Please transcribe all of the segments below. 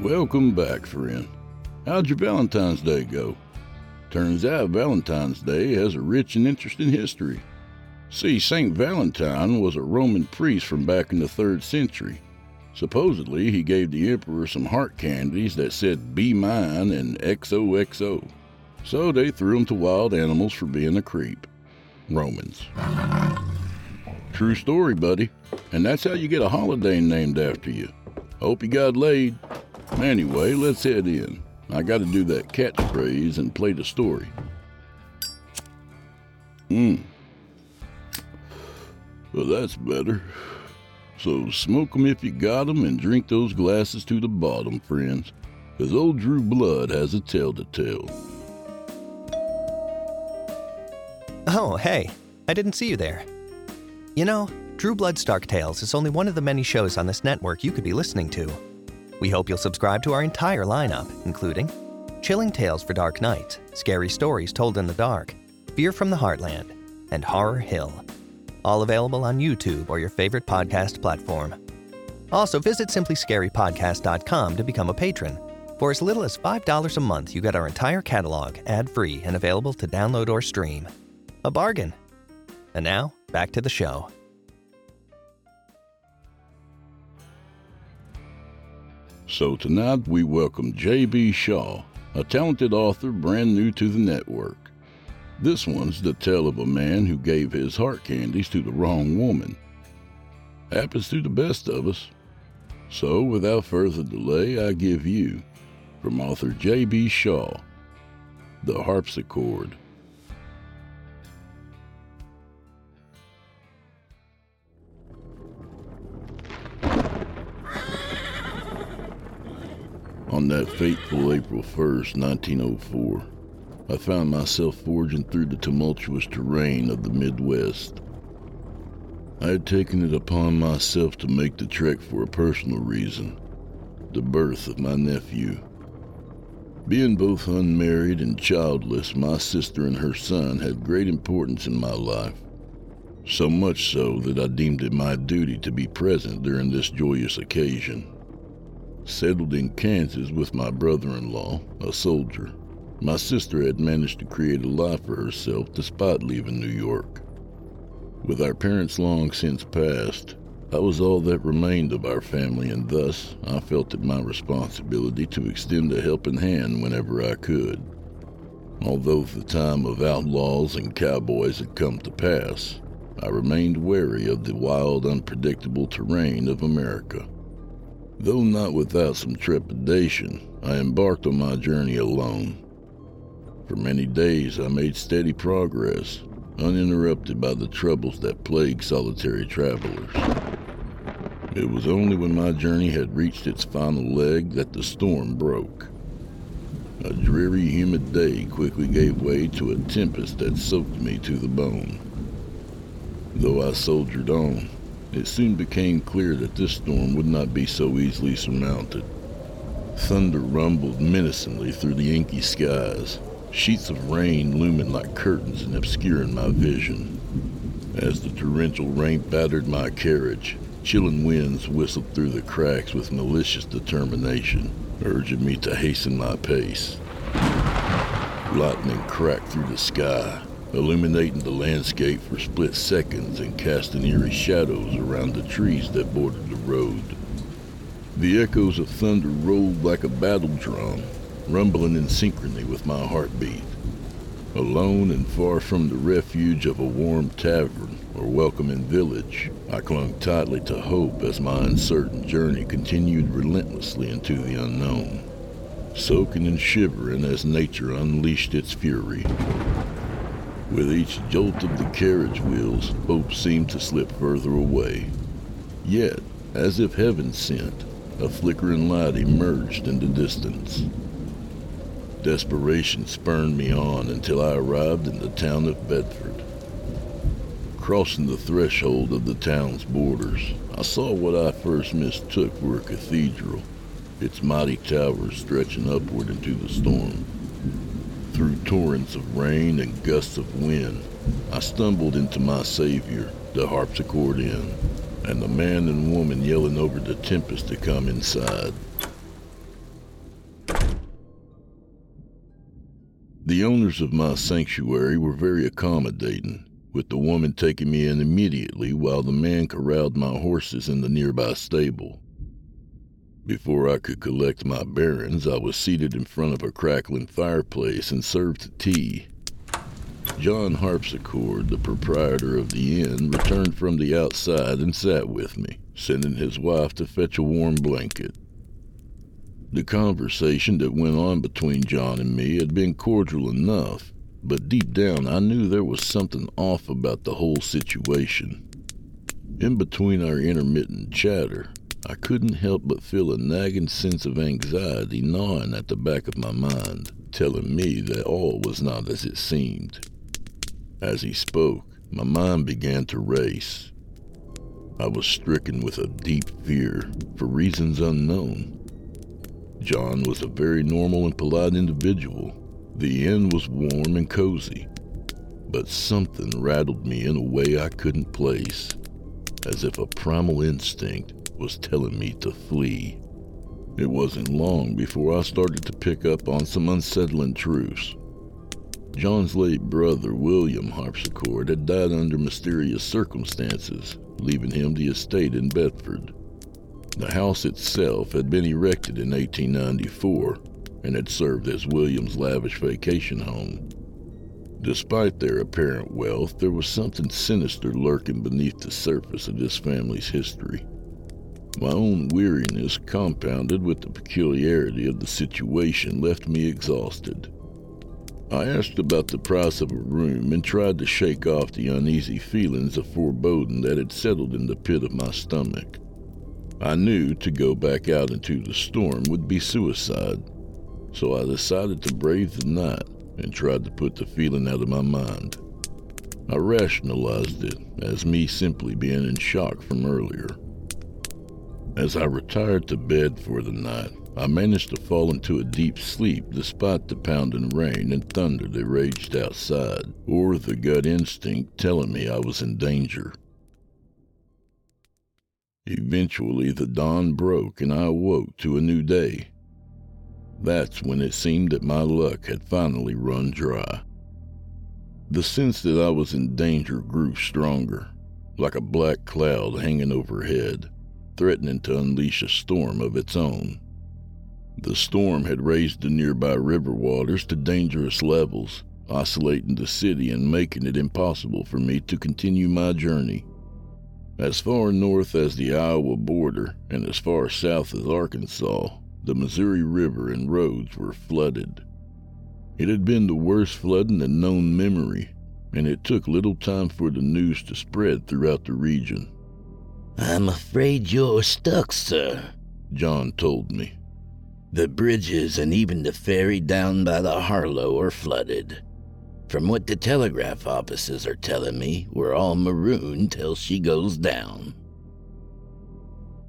Welcome back, friend. How'd your Valentine's Day go? Turns out Valentine's Day has a rich and interesting history. See, St. Valentine was a Roman priest from back in the 3rd century. Supposedly, he gave the emperor some heart candies that said, "Be mine" and XOXO. So they threw them to wild animals for being a creep. Romans. True story, buddy. And that's how you get a holiday named after you. Hope you got laid. Anyway, let's head in. I gotta do that catchphrase and play the story. Well, that's better. So smoke 'em if you got 'em and drink those glasses to the bottom, friends, 'cause old Drew Blood has a tale to tell. Oh, hey. I didn't see you there. You know, Drew Blood's Dark Tales is only one of the many shows on this network you could be listening to. We hope you'll subscribe to our entire lineup, including Chilling Tales for Dark Nights, Scary Stories Told in the Dark, Fear from the Heartland, and Horror Hill. All available on YouTube or your favorite podcast platform. Also, visit SimplyScaryPodcast.com to become a patron. For as little as $5 a month, you get our entire catalog, ad-free, and available to download or stream. A bargain. And now, back to the show. So tonight we welcome J.B. Shaw, a talented author brand new to the network. This one's the tale of a man who gave his heart candies to the wrong woman. Happens to the best of us. So without further delay, I give you, from author J.B. Shaw, The Harpsichord. On that fateful April 1st, 1904, I found myself forging through the tumultuous terrain of the Midwest. I had taken it upon myself to make the trek for a personal reason, the birth of my nephew. Being both unmarried and childless, my sister and her son had great importance in my life, so much so that I deemed it my duty to be present during this joyous occasion. Settled in Kansas with my brother-in-law, a soldier, My sister had managed to create a life for herself despite leaving New York. With our parents long since passed, I was all that remained of our family, and thus I felt it my responsibility to extend a helping hand whenever I could. Although the time of outlaws and cowboys had come to pass, I remained wary of the wild, unpredictable terrain of America. Though not without some trepidation, I embarked on my journey alone. For many days I made steady progress, uninterrupted by the troubles that plague solitary travelers. It was only when my journey had reached its final leg that the storm broke. A dreary, humid day quickly gave way to a tempest that soaked me to the bone. Though I soldiered on, it soon became clear that this storm would not be so easily surmounted. Thunder rumbled menacingly through the inky skies, sheets of rain looming like curtains and obscuring my vision. As the torrential rain battered my carriage, chilling winds whistled through the cracks with malicious determination, urging me to hasten my pace. Lightning cracked through the sky, illuminating the landscape for split seconds and casting eerie shadows around the trees that bordered the road. The echoes of thunder rolled like a battle drum, rumbling in synchrony with my heartbeat. Alone and far from the refuge of a warm tavern or welcoming village, I clung tightly to hope as my uncertain journey continued relentlessly into the unknown, soaking and shivering as nature unleashed its fury. With each jolt of the carriage wheels, hope seemed to slip further away. Yet, as if heaven sent, a flickering light emerged in the distance. Desperation spurred me on until I arrived in the town of Bedford. Crossing the threshold of the town's borders, I saw what I first mistook for a cathedral, its mighty towers stretching upward into the storm. Through torrents of rain and gusts of wind, I stumbled into my savior, the Harpsichord Inn, and the man and woman yelling over the tempest to come inside. The owners of my sanctuary were very accommodating, with the woman taking me in immediately while the man corralled my horses in the nearby stable. Before I could collect my bearings, I was seated in front of a crackling fireplace and served tea. John Harpsichord, the proprietor of the inn, returned from the outside and sat with me, sending his wife to fetch a warm blanket. The conversation that went on between John and me had been cordial enough, but deep down I knew there was something off about the whole situation. In between our intermittent chatter, I couldn't help but feel a nagging sense of anxiety gnawing at the back of my mind, telling me that all was not as it seemed. As he spoke, my mind began to race. I was stricken with a deep fear, for reasons unknown. John was a very normal and polite individual. The inn was warm and cozy, but something rattled me in a way I couldn't place, as if a primal instinct was telling me to flee. It wasn't long before I started to pick up on some unsettling truths. John's late brother, William Harpsichord, had died under mysterious circumstances, leaving him the estate in Bedford. The house itself had been erected in 1894 and had served as William's lavish vacation home. Despite their apparent wealth, there was something sinister lurking beneath the surface of this family's history. My own weariness, compounded with the peculiarity of the situation, left me exhausted. I asked about the price of a room and tried to shake off the uneasy feelings of foreboding that had settled in the pit of my stomach. I knew to go back out into the storm would be suicide, so I decided to brave the night and tried to put the feeling out of my mind. I rationalized it as me simply being in shock from earlier. As I retired to bed for the night, I managed to fall into a deep sleep despite the pounding rain and thunder that raged outside, or the gut instinct telling me I was in danger. Eventually, the dawn broke and I awoke to a new day. That's when it seemed that my luck had finally run dry. The sense that I was in danger grew stronger, like a black cloud hanging overhead, threatening to unleash a storm of its own. The storm had raised the nearby river waters to dangerous levels, oscillating the city and making it impossible for me to continue my journey. As far north as the Iowa border and as far south as Arkansas, the Missouri River and roads were flooded. It had been the worst flooding in known memory, and it took little time for the news to spread throughout the region. "I'm afraid you're stuck, sir," John told me. "The bridges and even the ferry down by the Harlow are flooded. From what the telegraph offices are telling me, we're all marooned till she goes down."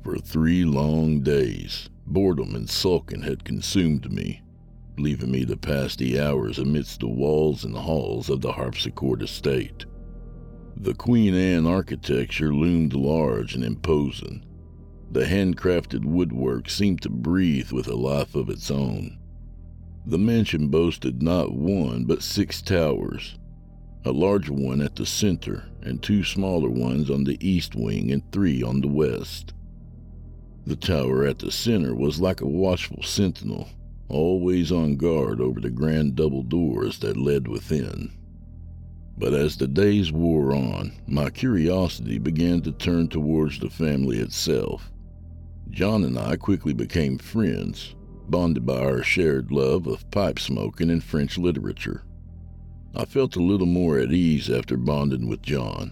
For 3 long days, boredom and sulking had consumed me, leaving me to pass the hours amidst the walls and halls of the Harpsichord estate. The Queen Anne architecture loomed large and imposing. The handcrafted woodwork seemed to breathe with a life of its own. The mansion boasted not 1 but 6 towers, a large one at the center and 2 smaller ones on the east wing and 3 on the west. The tower at the center was like a watchful sentinel, always on guard over the grand double doors that led within. But as the days wore on, my curiosity began to turn towards the family itself. John and I quickly became friends, bonded by our shared love of pipe smoking and French literature. I felt a little more at ease after bonding with John,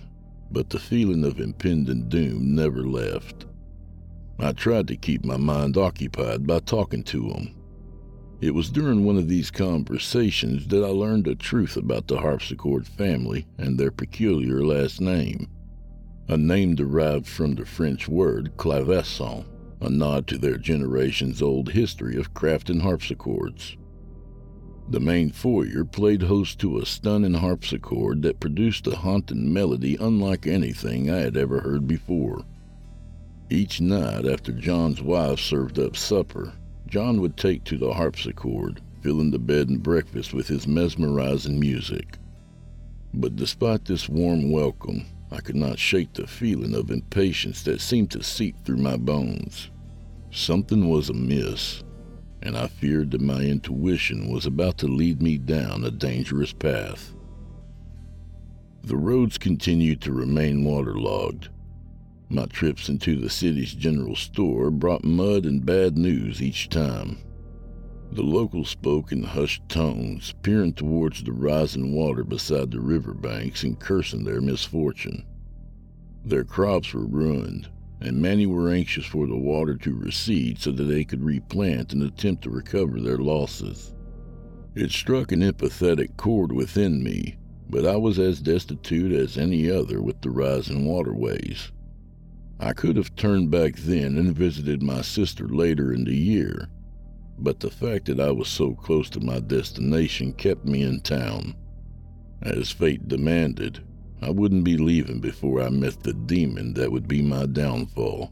but the feeling of impending doom never left. I tried to keep my mind occupied by talking to him. It was during one of these conversations that I learned the truth about the Harpsichord family and their peculiar last name, a name derived from the French word clavecin, a nod to their generations-old history of crafting harpsichords. The main foyer played host to a stunning harpsichord that produced a haunting melody unlike anything I had ever heard before. Each night after John's wife served up supper, John would take to the harpsichord, filling the bed and breakfast with his mesmerizing music. But despite this warm welcome, I could not shake the feeling of impatience that seemed to seep through my bones. Something was amiss, and I feared that my intuition was about to lead me down a dangerous path. The roads continued to remain waterlogged. My trips into the city's general store brought mud and bad news each time. The locals spoke in hushed tones, peering towards the rising water beside the riverbanks and cursing their misfortune. Their crops were ruined, and many were anxious for the water to recede so that they could replant and attempt to recover their losses. It struck an empathetic chord within me, but I was as destitute as any other with the rising waterways. I could have turned back then and visited my sister later in the year, but the fact that I was so close to my destination kept me in town. As fate demanded, I wouldn't be leaving before I met the demon that would be my downfall.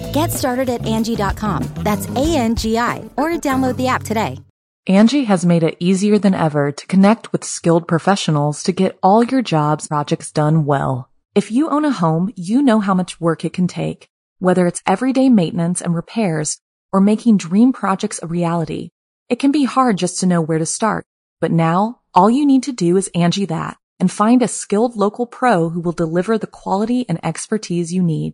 Get started at Angie.com. That's A-N-G-I, or download the app today. Angie has made it easier than ever to connect with skilled professionals to get all your jobs projects done well. If you own a home, you know how much work it can take, whether it's everyday maintenance and repairs or making dream projects a reality. It can be hard just to know where to start, but now all you need to do is Angie that and find a skilled local pro who will deliver the quality and expertise you need.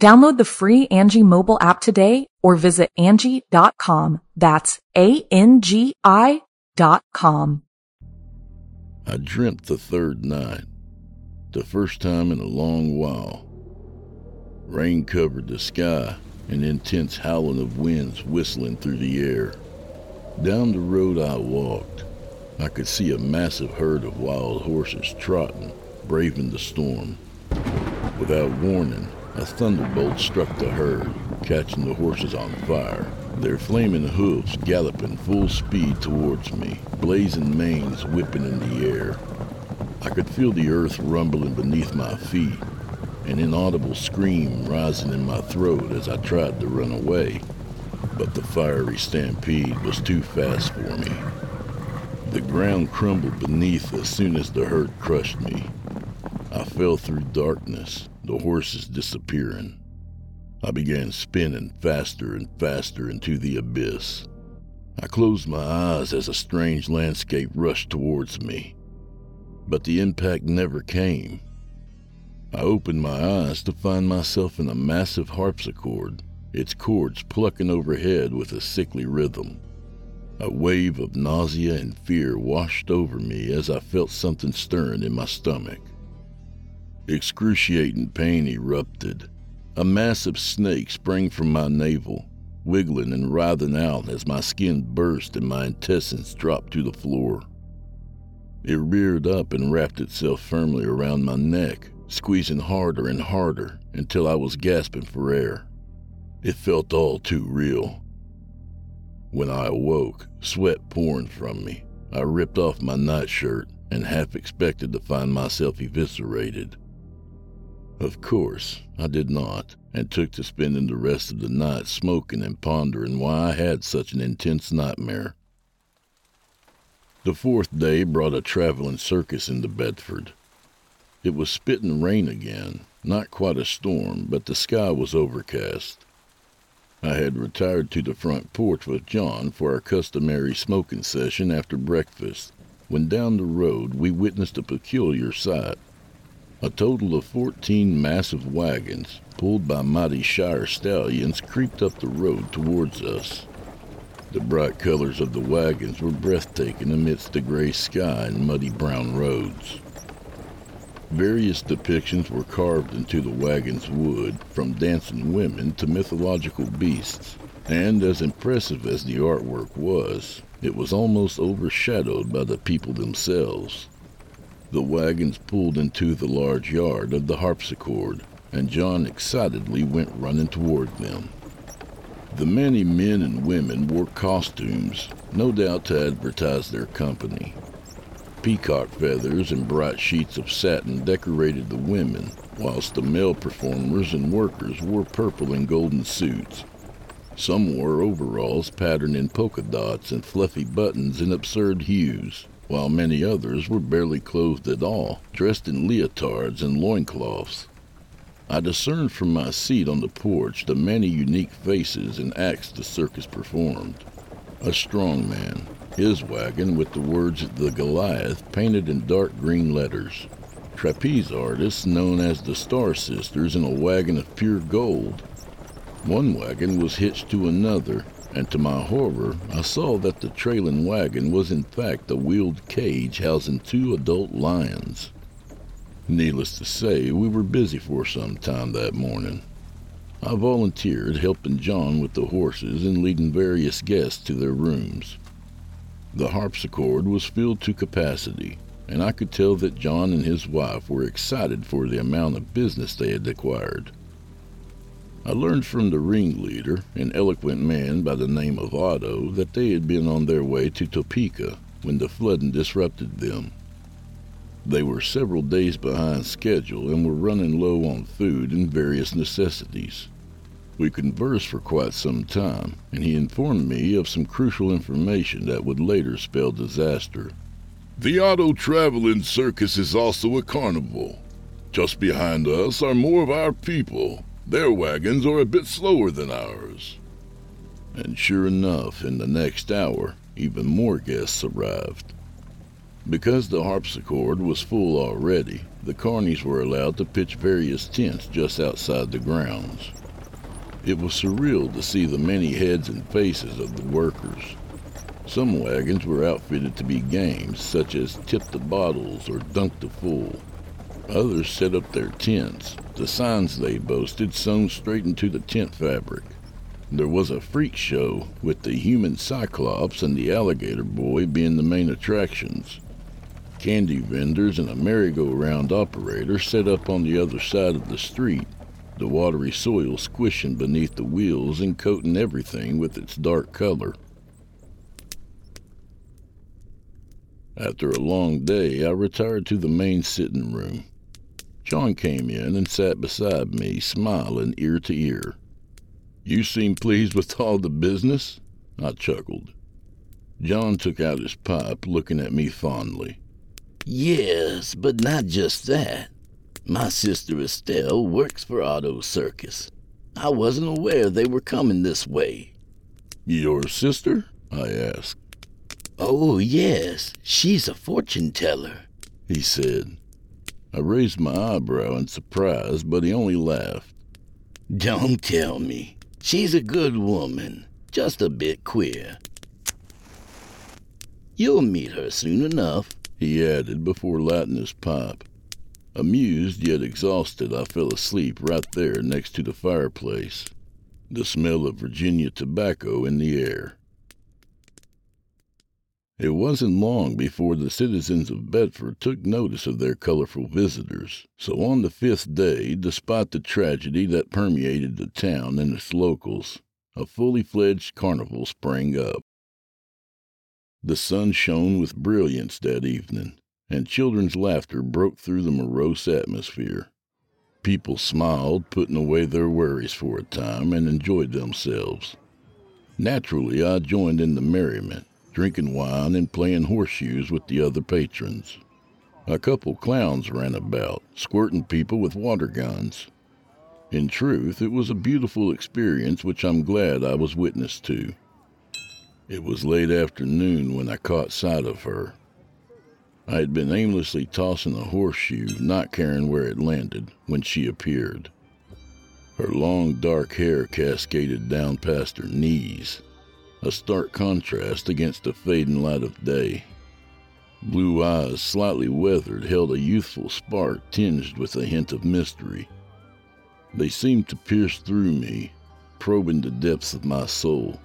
Download the free Angie mobile app today or visit Angie.com. That's ANGI.com. I dreamt the third night, the first time in a long while. Rain covered the sky, an intense howling of winds whistling through the air. Down the road I walked. I could see a massive herd of wild horses trotting, braving the storm. Without warning, a thunderbolt struck the herd, catching the horses on fire, their flaming hooves galloping full speed towards me, blazing manes whipping in the air. I could feel the earth rumbling beneath my feet, an inaudible scream rising in my throat as I tried to run away, but the fiery stampede was too fast for me. The ground crumbled beneath as soon as the herd crushed me. I fell through darkness, the horses disappearing. I began spinning faster and faster into the abyss. I closed my eyes as a strange landscape rushed towards me, but the impact never came. I opened my eyes to find myself in a massive harpsichord, its chords plucking overhead with a sickly rhythm. A wave of nausea and fear washed over me as I felt something stirring in my stomach. Excruciating pain erupted. A massive snake sprang from my navel, wiggling and writhing out as my skin burst and my intestines dropped to the floor. It reared up and wrapped itself firmly around my neck, squeezing harder and harder until I was gasping for air. It felt all too real. When I awoke, sweat pouring from me, I ripped off my nightshirt and half expected to find myself eviscerated. Of course, I did not, and took to spending the rest of the night smoking and pondering why I had such an intense nightmare. The fourth day brought a traveling circus into Bedford. It was spitting rain again, not quite a storm, but the sky was overcast. I had retired to the front porch with John for our customary smoking session after breakfast, when down the road we witnessed a peculiar sight. A total of 14 massive wagons, pulled by mighty shire stallions, creeped up the road towards us. The bright colors of the wagons were breathtaking amidst the gray sky and muddy brown roads. Various depictions were carved into the wagon's wood, from dancing women to mythological beasts, and as impressive as the artwork was, it was almost overshadowed by the people themselves. The wagons pulled into the large yard of the harpsichord, and John excitedly went running toward them. The many men and women wore costumes, no doubt to advertise their company. Peacock feathers and bright sheets of satin decorated the women, whilst the male performers and workers wore purple and golden suits. Some wore overalls patterned in polka dots and fluffy buttons in absurd hues, while many others were barely clothed at all, dressed in leotards and loincloths. I discerned from my seat on the porch the many unique faces and acts the circus performed. A strong man, his wagon with the words "The Goliath" painted in dark green letters. Trapeze artists known as the Star Sisters in a wagon of pure gold. One wagon was hitched to another, and to my horror, I saw that the trailing wagon was in fact a wheeled cage housing 2 adult lions. Needless to say, we were busy for some time that morning. I volunteered, helping John with the horses and leading various guests to their rooms. The harpsichord was filled to capacity, and I could tell that John and his wife were excited for the amount of business they had acquired. I learned from the ringleader, an eloquent man by the name of Otto, that they had been on their way to Topeka when the flooding disrupted them. They were several days behind schedule and were running low on food and various necessities. We conversed for quite some time, and he informed me of some crucial information that would later spell disaster. The Otto Traveling Circus is also a carnival. Just behind us are more of our people. Their wagons are a bit slower than ours. And sure enough, in the next hour, even more guests arrived. Because the harpsichord was full already, the carnies were allowed to pitch various tents just outside the grounds. It was surreal to see the many heads and faces of the workers. Some wagons were outfitted to be games, such as tip the bottles or dunk the fool. Others set up their tents, the signs they boasted sewn straight into the tent fabric. There was a freak show, with the human cyclops and the alligator boy being the main attractions. Candy vendors and a merry-go-round operator set up on the other side of the street, the watery soil squishing beneath the wheels and coating everything with its dark color. After a long day, I retired to the main sitting room. John came in and sat beside me, smiling ear to ear. "You seem pleased with all the business?" I chuckled. John took out his pipe, looking at me fondly. "Yes, but not just that. My sister Estelle works for Otto Circus. I wasn't aware they were coming this way." "Your sister?" I asked. "Oh, yes, she's a fortune teller," he said. I raised my eyebrow in surprise, but he only laughed. "Don't tell me. She's a good woman, just a bit queer. You'll meet her soon enough," he added before lighting his pipe. Amused yet exhausted, I fell asleep right there next to the fireplace, the smell of Virginia tobacco in the air. It wasn't long before the citizens of Bedford took notice of their colorful visitors, so on the fifth day, despite the tragedy that permeated the town and its locals, a fully-fledged carnival sprang up. The sun shone with brilliance that evening, and children's laughter broke through the morose atmosphere. People smiled, putting away their worries for a time, and enjoyed themselves. Naturally, I joined in the merriment, drinking wine and playing horseshoes with the other patrons. A couple clowns ran about, squirting people with water guns. In truth, it was a beautiful experience which I'm glad I was witness to. It was late afternoon when I caught sight of her. I had been aimlessly tossing a horseshoe, not caring where it landed, when she appeared. Her long dark hair cascaded down past her knees, a stark contrast against the fading light of day. Blue eyes, slightly weathered, held a youthful spark tinged with a hint of mystery. They seemed to pierce through me, probing the depths of my soul.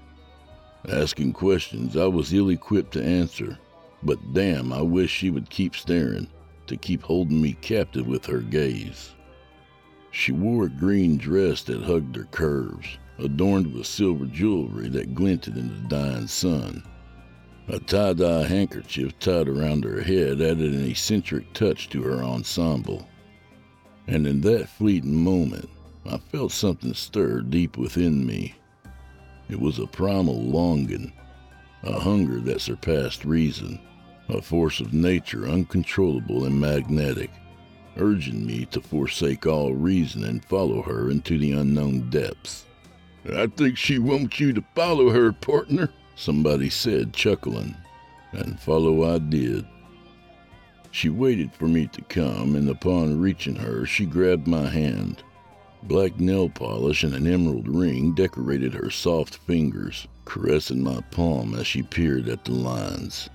Asking questions I was ill-equipped to answer. But damn, I wish she would keep staring, to keep holding me captive with her gaze. She wore a green dress that hugged her curves, adorned with silver jewelry that glinted in the dying sun. A tie-dye handkerchief tied around her head added an eccentric touch to her ensemble. And in that fleeting moment, I felt something stir deep within me. It was a primal longing, a hunger that surpassed reason. A force of nature uncontrollable and magnetic, urging me to forsake all reason and follow her into the unknown depths. "I think she wants you to follow her, partner," somebody said, chuckling, and follow I did. She waited for me to come, and upon reaching her, she grabbed my hand. Black nail polish and an emerald ring decorated her soft fingers, caressing my palm as she peered at the lines.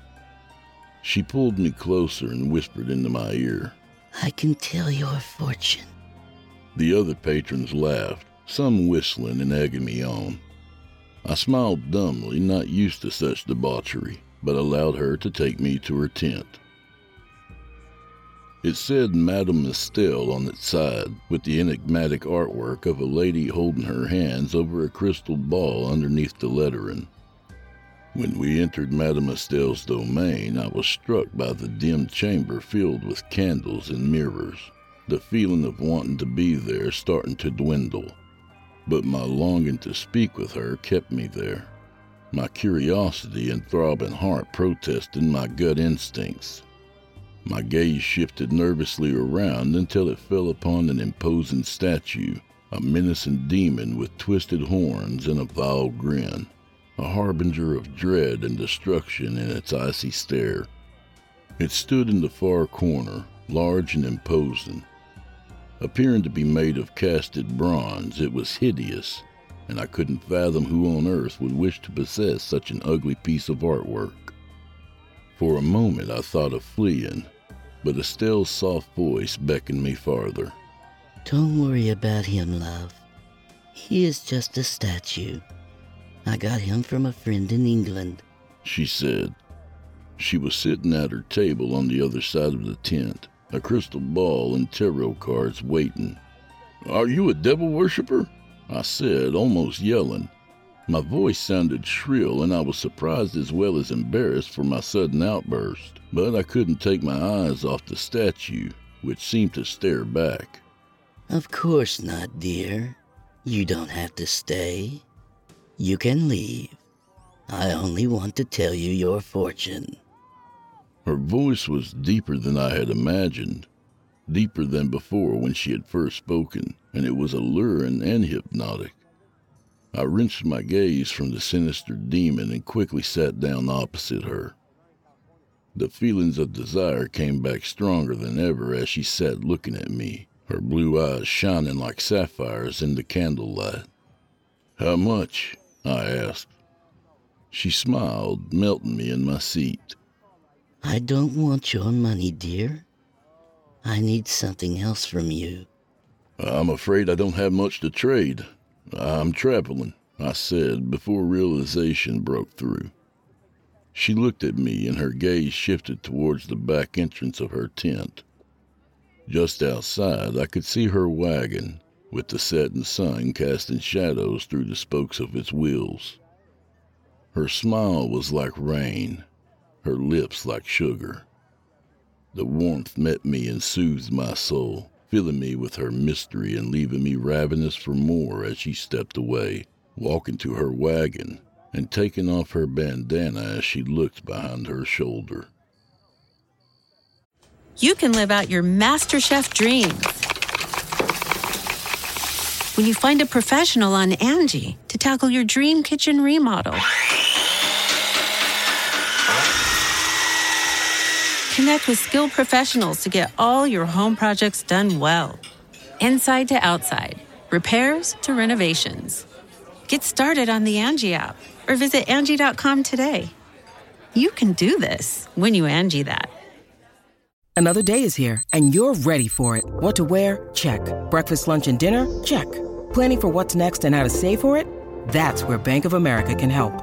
She pulled me closer and whispered into my ear, "I can tell your fortune." The other patrons laughed, some whistling and egging me on. I smiled dumbly, not used to such debauchery, but allowed her to take me to her tent. It said Madame Estelle on its side, with the enigmatic artwork of a lady holding her hands over a crystal ball underneath the lettering. When we entered Madame Estelle's domain, I was struck by the dim chamber filled with candles and mirrors, the feeling of wanting to be there starting to dwindle. But my longing to speak with her kept me there, my curiosity and throbbing heart protesting my gut instincts. My gaze shifted nervously around until it fell upon an imposing statue, a menacing demon with twisted horns and a vile grin, a harbinger of dread and destruction in its icy stare. It stood in the far corner, large and imposing. Appearing to be made of casted bronze, it was hideous, and I couldn't fathom who on earth would wish to possess such an ugly piece of artwork. For a moment I thought of fleeing, but Estelle's soft voice beckoned me farther. "Don't worry about him, love. He is just a statue. I got him from a friend in England," she said. She was sitting at her table on the other side of the tent, a crystal ball and tarot cards waiting. "Are you a devil worshiper?" I said, almost yelling. My voice sounded shrill, and I was surprised as well as embarrassed for my sudden outburst, but I couldn't take my eyes off the statue, which seemed to stare back. "Of course not, dear. You don't have to stay. You can leave. I only want to tell you your fortune." Her voice was deeper than I had imagined, deeper than before when she had first spoken, and it was alluring and hypnotic. I wrenched my gaze from the sinister demon and quickly sat down opposite her. The feelings of desire came back stronger than ever as she sat looking at me, her blue eyes shining like sapphires in the candlelight. "How much?" I asked. She smiled, melting me in my seat. "I don't want your money, dear. I need something else from you." "I'm afraid I don't have much to trade. I'm traveling," I said before realization broke through. She looked at me and her gaze shifted towards the back entrance of her tent. Just outside, I could see her wagon, with the setting sun casting shadows through the spokes of its wheels. Her smile was like rain, her lips like sugar. The warmth met me and soothed my soul, filling me with her mystery and leaving me ravenous for more as she stepped away, walking to her wagon and taking off her bandana as she looked behind her shoulder. You can live out your MasterChef dreams when you find a professional on Angie to tackle your dream kitchen remodel. Connect with skilled professionals to get all your home projects done well. Inside to outside, repairs to renovations. Get started on the Angie app or visit Angie.com today. You can do this when you Angie that. Another day is here and you're ready for it. What to wear? Check. Breakfast, lunch, and dinner? Check. Planning for what's next and how to save for it? That's where Bank of America can help.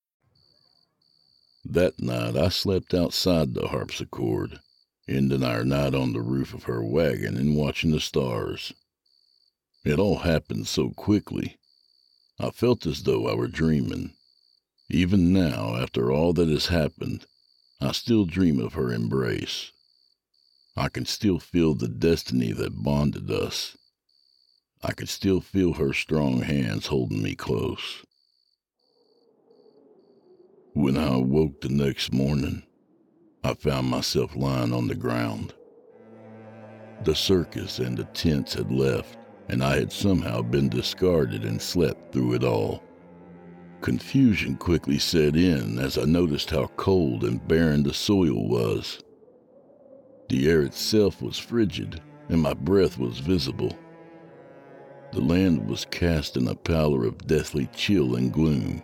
That night I slept outside the Harpsichord, ending our night on the roof of her wagon and watching the stars. It all happened so quickly. I felt as though I were dreaming. Even now, after all that has happened, I still dream of her embrace. I can still feel the destiny that bonded us. I can still feel her strong hands holding me close. When I awoke the next morning, I found myself lying on the ground. The circus and the tents had left, and I had somehow been discarded and slept through it all. Confusion quickly set in as I noticed how cold and barren the soil was. The air itself was frigid, and my breath was visible. The land was cast in a pallor of deathly chill and gloom.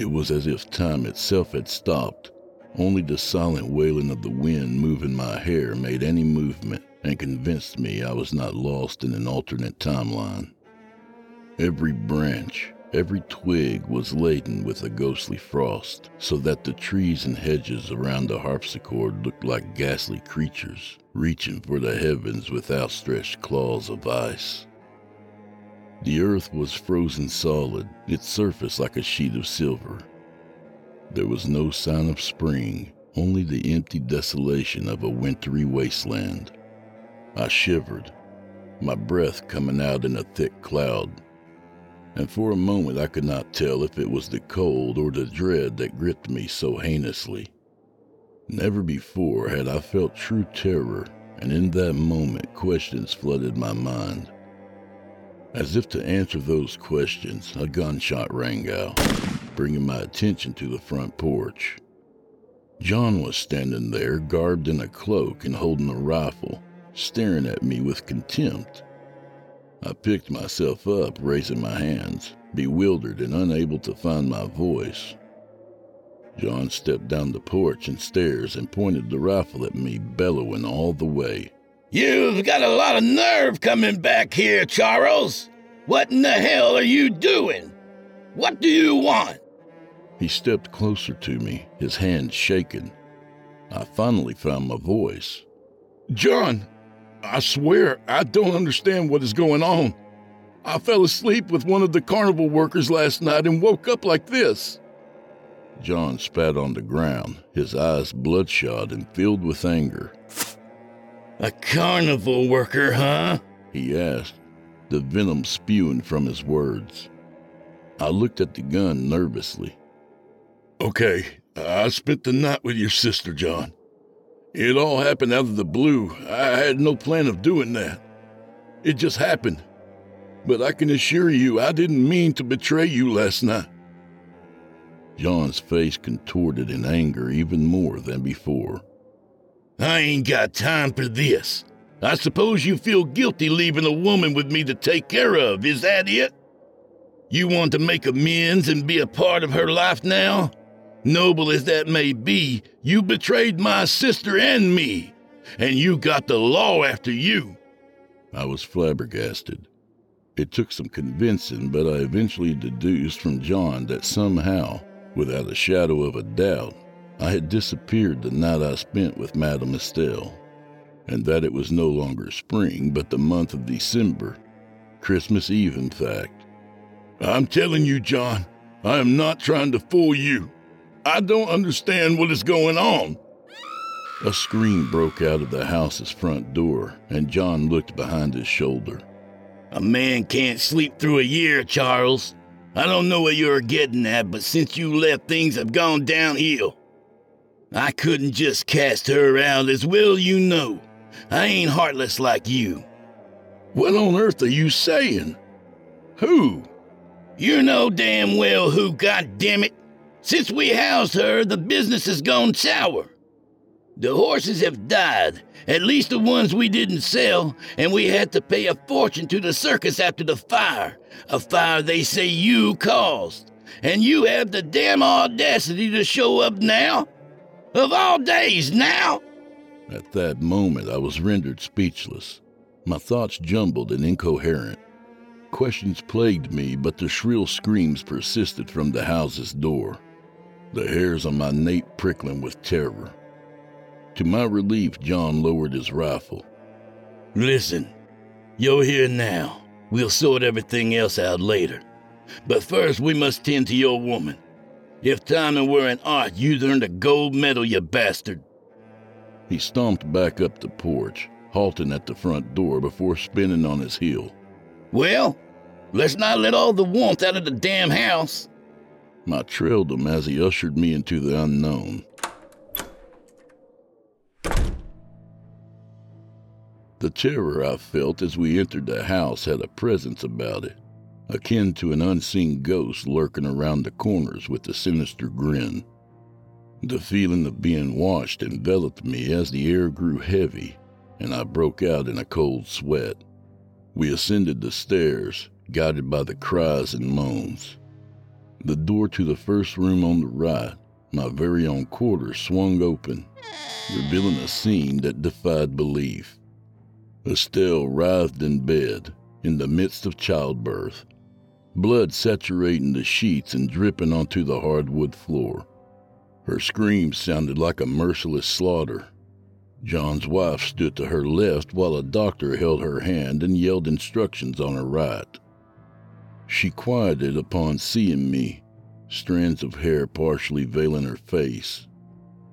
It was as if time itself had stopped. Only the silent wailing of the wind moving my hair made any movement and convinced me I was not lost in an alternate timeline. Every branch, Every twig was laden with a ghostly frost, so that the trees and hedges around the harpsichord looked like ghastly creatures, reaching for the heavens with outstretched claws of ice. The earth was frozen solid, its surface like a sheet of silver. There was no sign of spring, only the empty desolation of a wintry wasteland. I shivered, my breath coming out in a thick cloud, and for a moment I could not tell if it was the cold or the dread that gripped me so heinously. Never before had I felt true terror, and in that moment questions flooded my mind. As if to answer those questions, a gunshot rang out, bringing my attention to the front porch. John was standing there, garbed in a cloak and holding a rifle, staring at me with contempt. I picked myself up, raising my hands, bewildered and unable to find my voice. John stepped down the porch and stairs and pointed the rifle at me, bellowing all the way. "You've got a lot of nerve coming back here, Charles! What in the hell are you doing? What do you want?" He stepped closer to me, his hands shaking. I finally found my voice. "John! I swear, I don't understand what is going on. I fell asleep with one of the carnival workers last night and woke up like this." John spat on the ground, his eyes bloodshot and filled with anger. "A carnival worker, huh?" he asked, the venom spewing from his words. I looked at the gun nervously. "Okay, I spent the night with your sister, John. It all happened out of the blue. I had no plan of doing that. It just happened. But I can assure you I didn't mean to betray you last night." John's face contorted in anger even more than before. "I ain't got time for this. I suppose you feel guilty leaving a woman with me to take care of, is that it? You want to make amends and be a part of her life now? Noble as that may be, you betrayed my sister and me, and you got the law after you." I was flabbergasted. It took some convincing, but I eventually deduced from John that somehow, without a shadow of a doubt, I had disappeared the night I spent with Madame Estelle, and that it was no longer spring, but the month of December, Christmas Eve, in fact. "I'm telling you, John, I am not trying to fool you. I don't understand what is going on." A scream broke out of the house's front door, and John looked behind his shoulder. "A man can't sleep through a year, Charles. I don't know what you're getting at, but since you left, things have gone downhill. I couldn't just cast her out, as well you know. I ain't heartless like you." "What on earth are you saying? Who?" "You know damn well who, goddammit. Since we housed her, the business has gone sour. The horses have died, at least the ones we didn't sell, and we had to pay a fortune to the circus after the fire, a fire they say you caused. And you have the damn audacity to show up now? Of all days, now?" At that moment, I was rendered speechless, my thoughts jumbled and incoherent. Questions plagued me, but the shrill screams persisted from the house's door, the hairs on my nape prickling with terror. To my relief, John lowered his rifle. "Listen, you're here now. We'll sort everything else out later. But first, we must tend to your woman. If timing were an art, you'd earned a gold medal, you bastard." He stomped back up the porch, halting at the front door before spinning on his heel. "Well, let's not let all the warmth out of the damn house." I trailed him as he ushered me into the unknown. The terror I felt as we entered the house had a presence about it, akin to an unseen ghost lurking around the corners with a sinister grin. The feeling of being watched enveloped me as the air grew heavy, and I broke out in a cold sweat. We ascended the stairs, guided by the cries and moans. The door to the first room on the right, my very own quarters, swung open, revealing a scene that defied belief. Estelle writhed in bed, in the midst of childbirth. blood saturating the sheets and dripping onto the hardwood floor. Her screams sounded like a merciless slaughter. John's wife stood to her left while a doctor held her hand and yelled instructions on her right. She quieted upon seeing me, strands of hair partially veiling her face.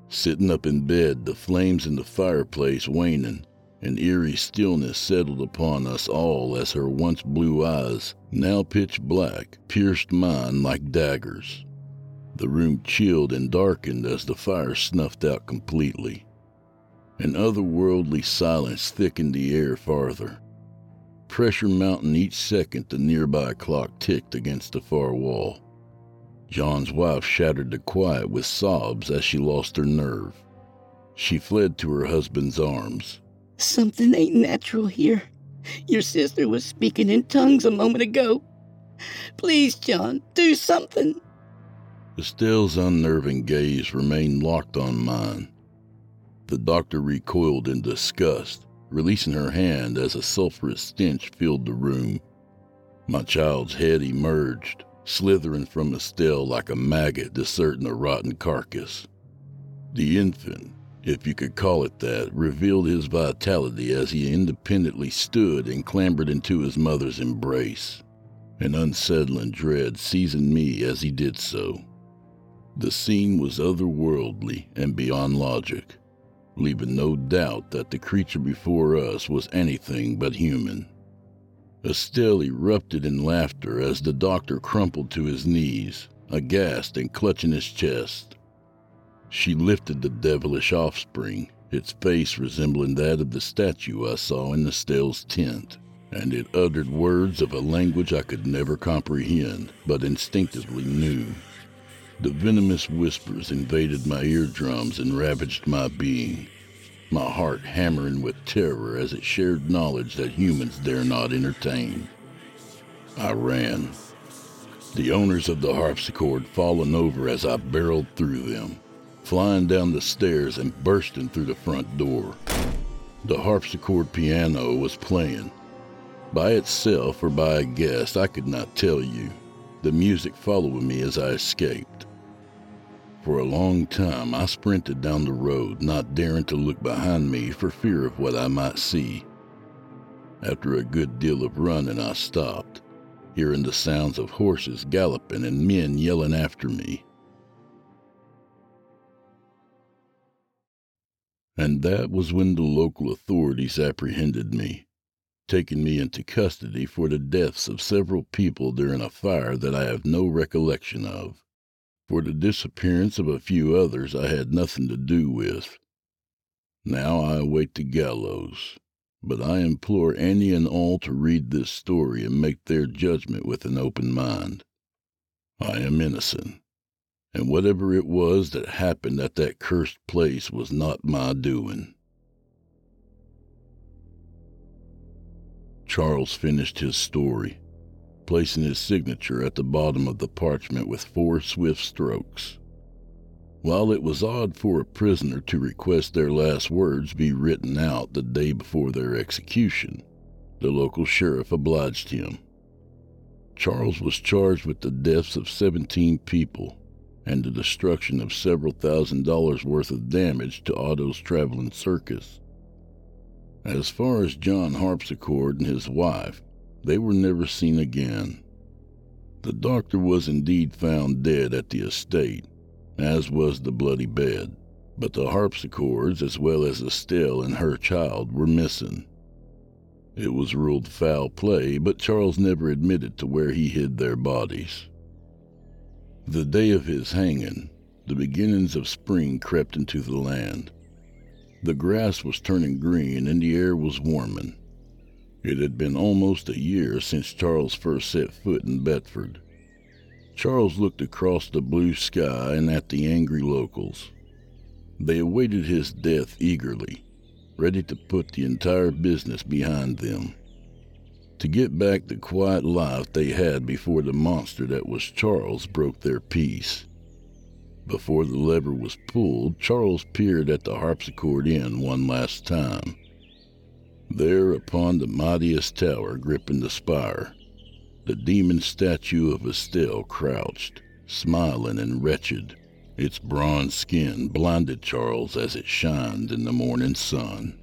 Sitting up in bed, the flames in the fireplace waning, an eerie stillness settled upon us all as her once blue eyes, now pitch black, pierced mine like daggers. The room chilled and darkened as the fire snuffed out completely. An otherworldly silence thickened the air farther. Pressure mounting each second, the nearby clock ticked against the far wall. John's wife shattered the quiet with sobs as she lost her nerve. She fled to her husband's arms. Something ain't natural here. Your sister was speaking in tongues a moment ago. Please, John, do something. Estelle's unnerving gaze remained locked on mine. The doctor recoiled in disgust, releasing her hand as a sulfurous stench filled the room. My child's head emerged, slithering from Estelle like a maggot discerning a rotten carcass. The infant, if you could call it that, revealed his vitality as he independently stood and clambered into his mother's embrace. An unsettling dread seasoned me as he did so. The scene was otherworldly and beyond logic, leaving no doubt that the creature before us was anything but human. Estelle erupted in laughter as the doctor crumpled to his knees, aghast and clutching his chest. She lifted the devilish offspring, its face resembling that of the statue I saw in Estelle's tent, and it uttered words of a language I could never comprehend, but instinctively knew. The venomous whispers invaded my eardrums and ravaged my being, my heart hammering with terror as it shared knowledge that humans dare not entertain. I ran. The owners of the harpsichord fallen over as I barreled through them, flying down the stairs and bursting through the front door. The harpsichord piano was playing. By itself or by a guest, I could not tell you. The music following me as I escaped. For a long time, I sprinted down the road, not daring to look behind me for fear of what I might see. After a good deal of running, I stopped, hearing the sounds of horses galloping and men yelling after me. And that was when the local authorities apprehended me, taking me into custody for the deaths of several people during a fire that I have no recollection of. For the disappearance of a few others I had nothing to do with. Now I await the gallows, but I implore any and all to read this story and make their judgment with an open mind. I am innocent, and whatever it was that happened at that cursed place was not my doing. Charles finished his story, placing his signature at the bottom of the parchment with 4 swift strokes. While it was odd for a prisoner to request their last words be written out the day before their execution, the local sheriff obliged him. Charles was charged with the deaths of 17 people and the destruction of several $1,000s worth of damage to Otto's Traveling Circus. As far as John Harpsichord and his wife, they were never seen again. The doctor was indeed found dead at the estate, as was the bloody bed, but the Harpsichords, as well as Estelle and her child, were missing. It was ruled foul play, but Charles never admitted to where he hid their bodies. The day of his hanging, the beginnings of spring crept into the land. The grass was turning green and the air was warming. It had been almost a year since Charles first set foot in Bedford. Charles looked across the blue sky and at the angry locals. They awaited his death eagerly, ready to put the entire business behind them, to get back the quiet life they had before the monster that was Charles broke their peace. Before the lever was pulled, Charles peered at the Harpsichord Inn one last time. There, upon the mightiest tower gripping the spire, The demon statue of Estelle crouched, smiling and wretched. Its bronze skin blinded Charles as it shined in the morning sun.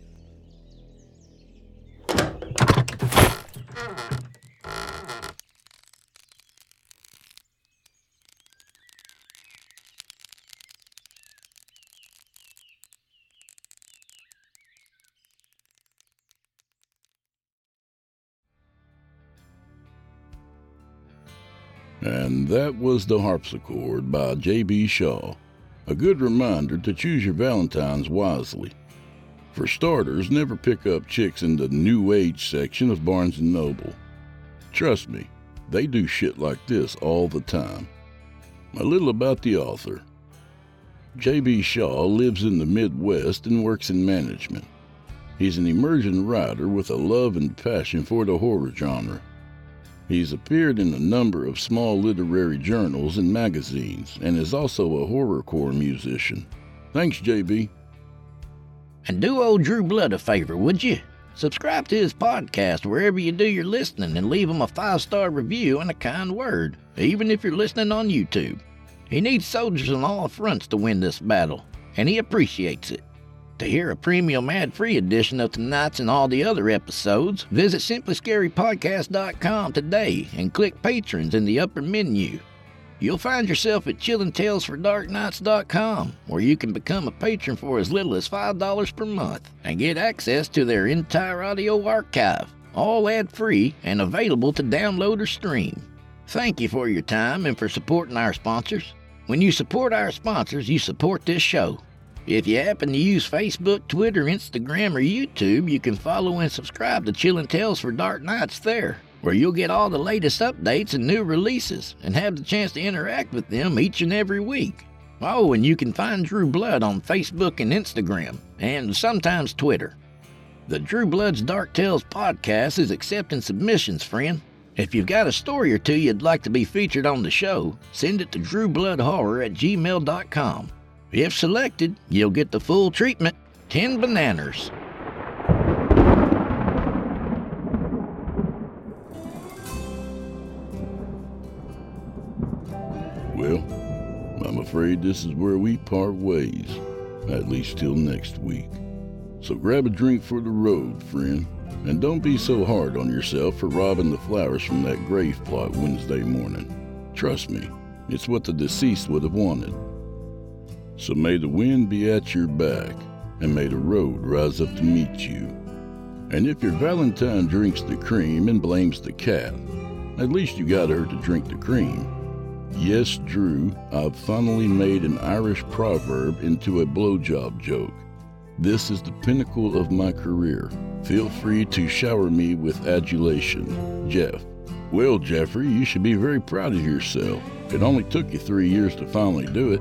And that was The Harpsichord by J.B. Shaw. A good reminder to choose your Valentines wisely. For starters, never pick up chicks in the New Age section of Barnes & Noble. Trust me, they do shit like this all the time. A little about the author. J.B. Shaw lives in the Midwest and works in management. He's an emerging writer with a love and passion for the horror genre. He's appeared in a number of small literary journals and magazines, and is also a horrorcore musician. Thanks, JB. And do old Drew Blood a favor, would you? Subscribe to his podcast wherever you do your listening and leave him a 5-star review and a kind word, even if you're listening on YouTube. He needs soldiers on all fronts to win this battle, and he appreciates it. To hear a premium ad-free edition of tonight's and all the other episodes, visit SimplyScaryPodcast.com today and click Patrons in the upper menu. You'll find yourself at ChillingTalesForDarkNights.com, where you can become a patron for as little as $5 per month and get access to their entire audio archive, all ad-free and available to download or stream. Thank you for your time and for supporting our sponsors. When you support our sponsors, you support this show. If you happen to use Facebook, Twitter, Instagram, or YouTube, you can follow and subscribe to Chilling Tales for Dark Nights there, where you'll get all the latest updates and new releases and have the chance to interact with them each and every week. Oh, and you can find Drew Blood on Facebook and Instagram, and sometimes Twitter. The Drew Blood's Dark Tales podcast is accepting submissions, friend. If you've got a story or two you'd like to be featured on the show, send it to drewbloodhorror@gmail.com. If selected, you'll get the full treatment, 10 bananas. Well, I'm afraid this is where we part ways, at least till next week. So grab a drink for the road, friend, and don't be so hard on yourself for robbing the flowers from that grave plot Wednesday morning. Trust me, it's what the deceased would have wanted. So may the wind be at your back, and may the road rise up to meet you. And if your Valentine drinks the cream and blames the cat, at least you got her to drink the cream. Yes, Drew, I've finally made an Irish proverb into a blowjob joke. This is the pinnacle of my career. Feel free to shower me with adulation, Jeff. Well, Jeffrey, you should be very proud of yourself. It only took you 3 years to finally do it.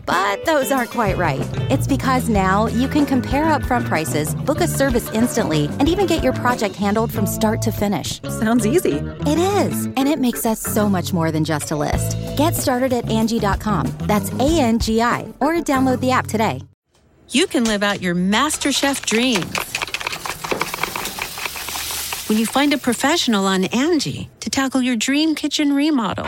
But those aren't quite right. It's because now you can compare upfront prices, book a service instantly, and even get your project handled from start to finish. Sounds easy. It is, and it makes us so much more than just a list. Get started at Angie.com. That's A-N-G-I. Or download the app today. You can live out your MasterChef dreams when you find a professional on Angie to tackle your dream kitchen remodel.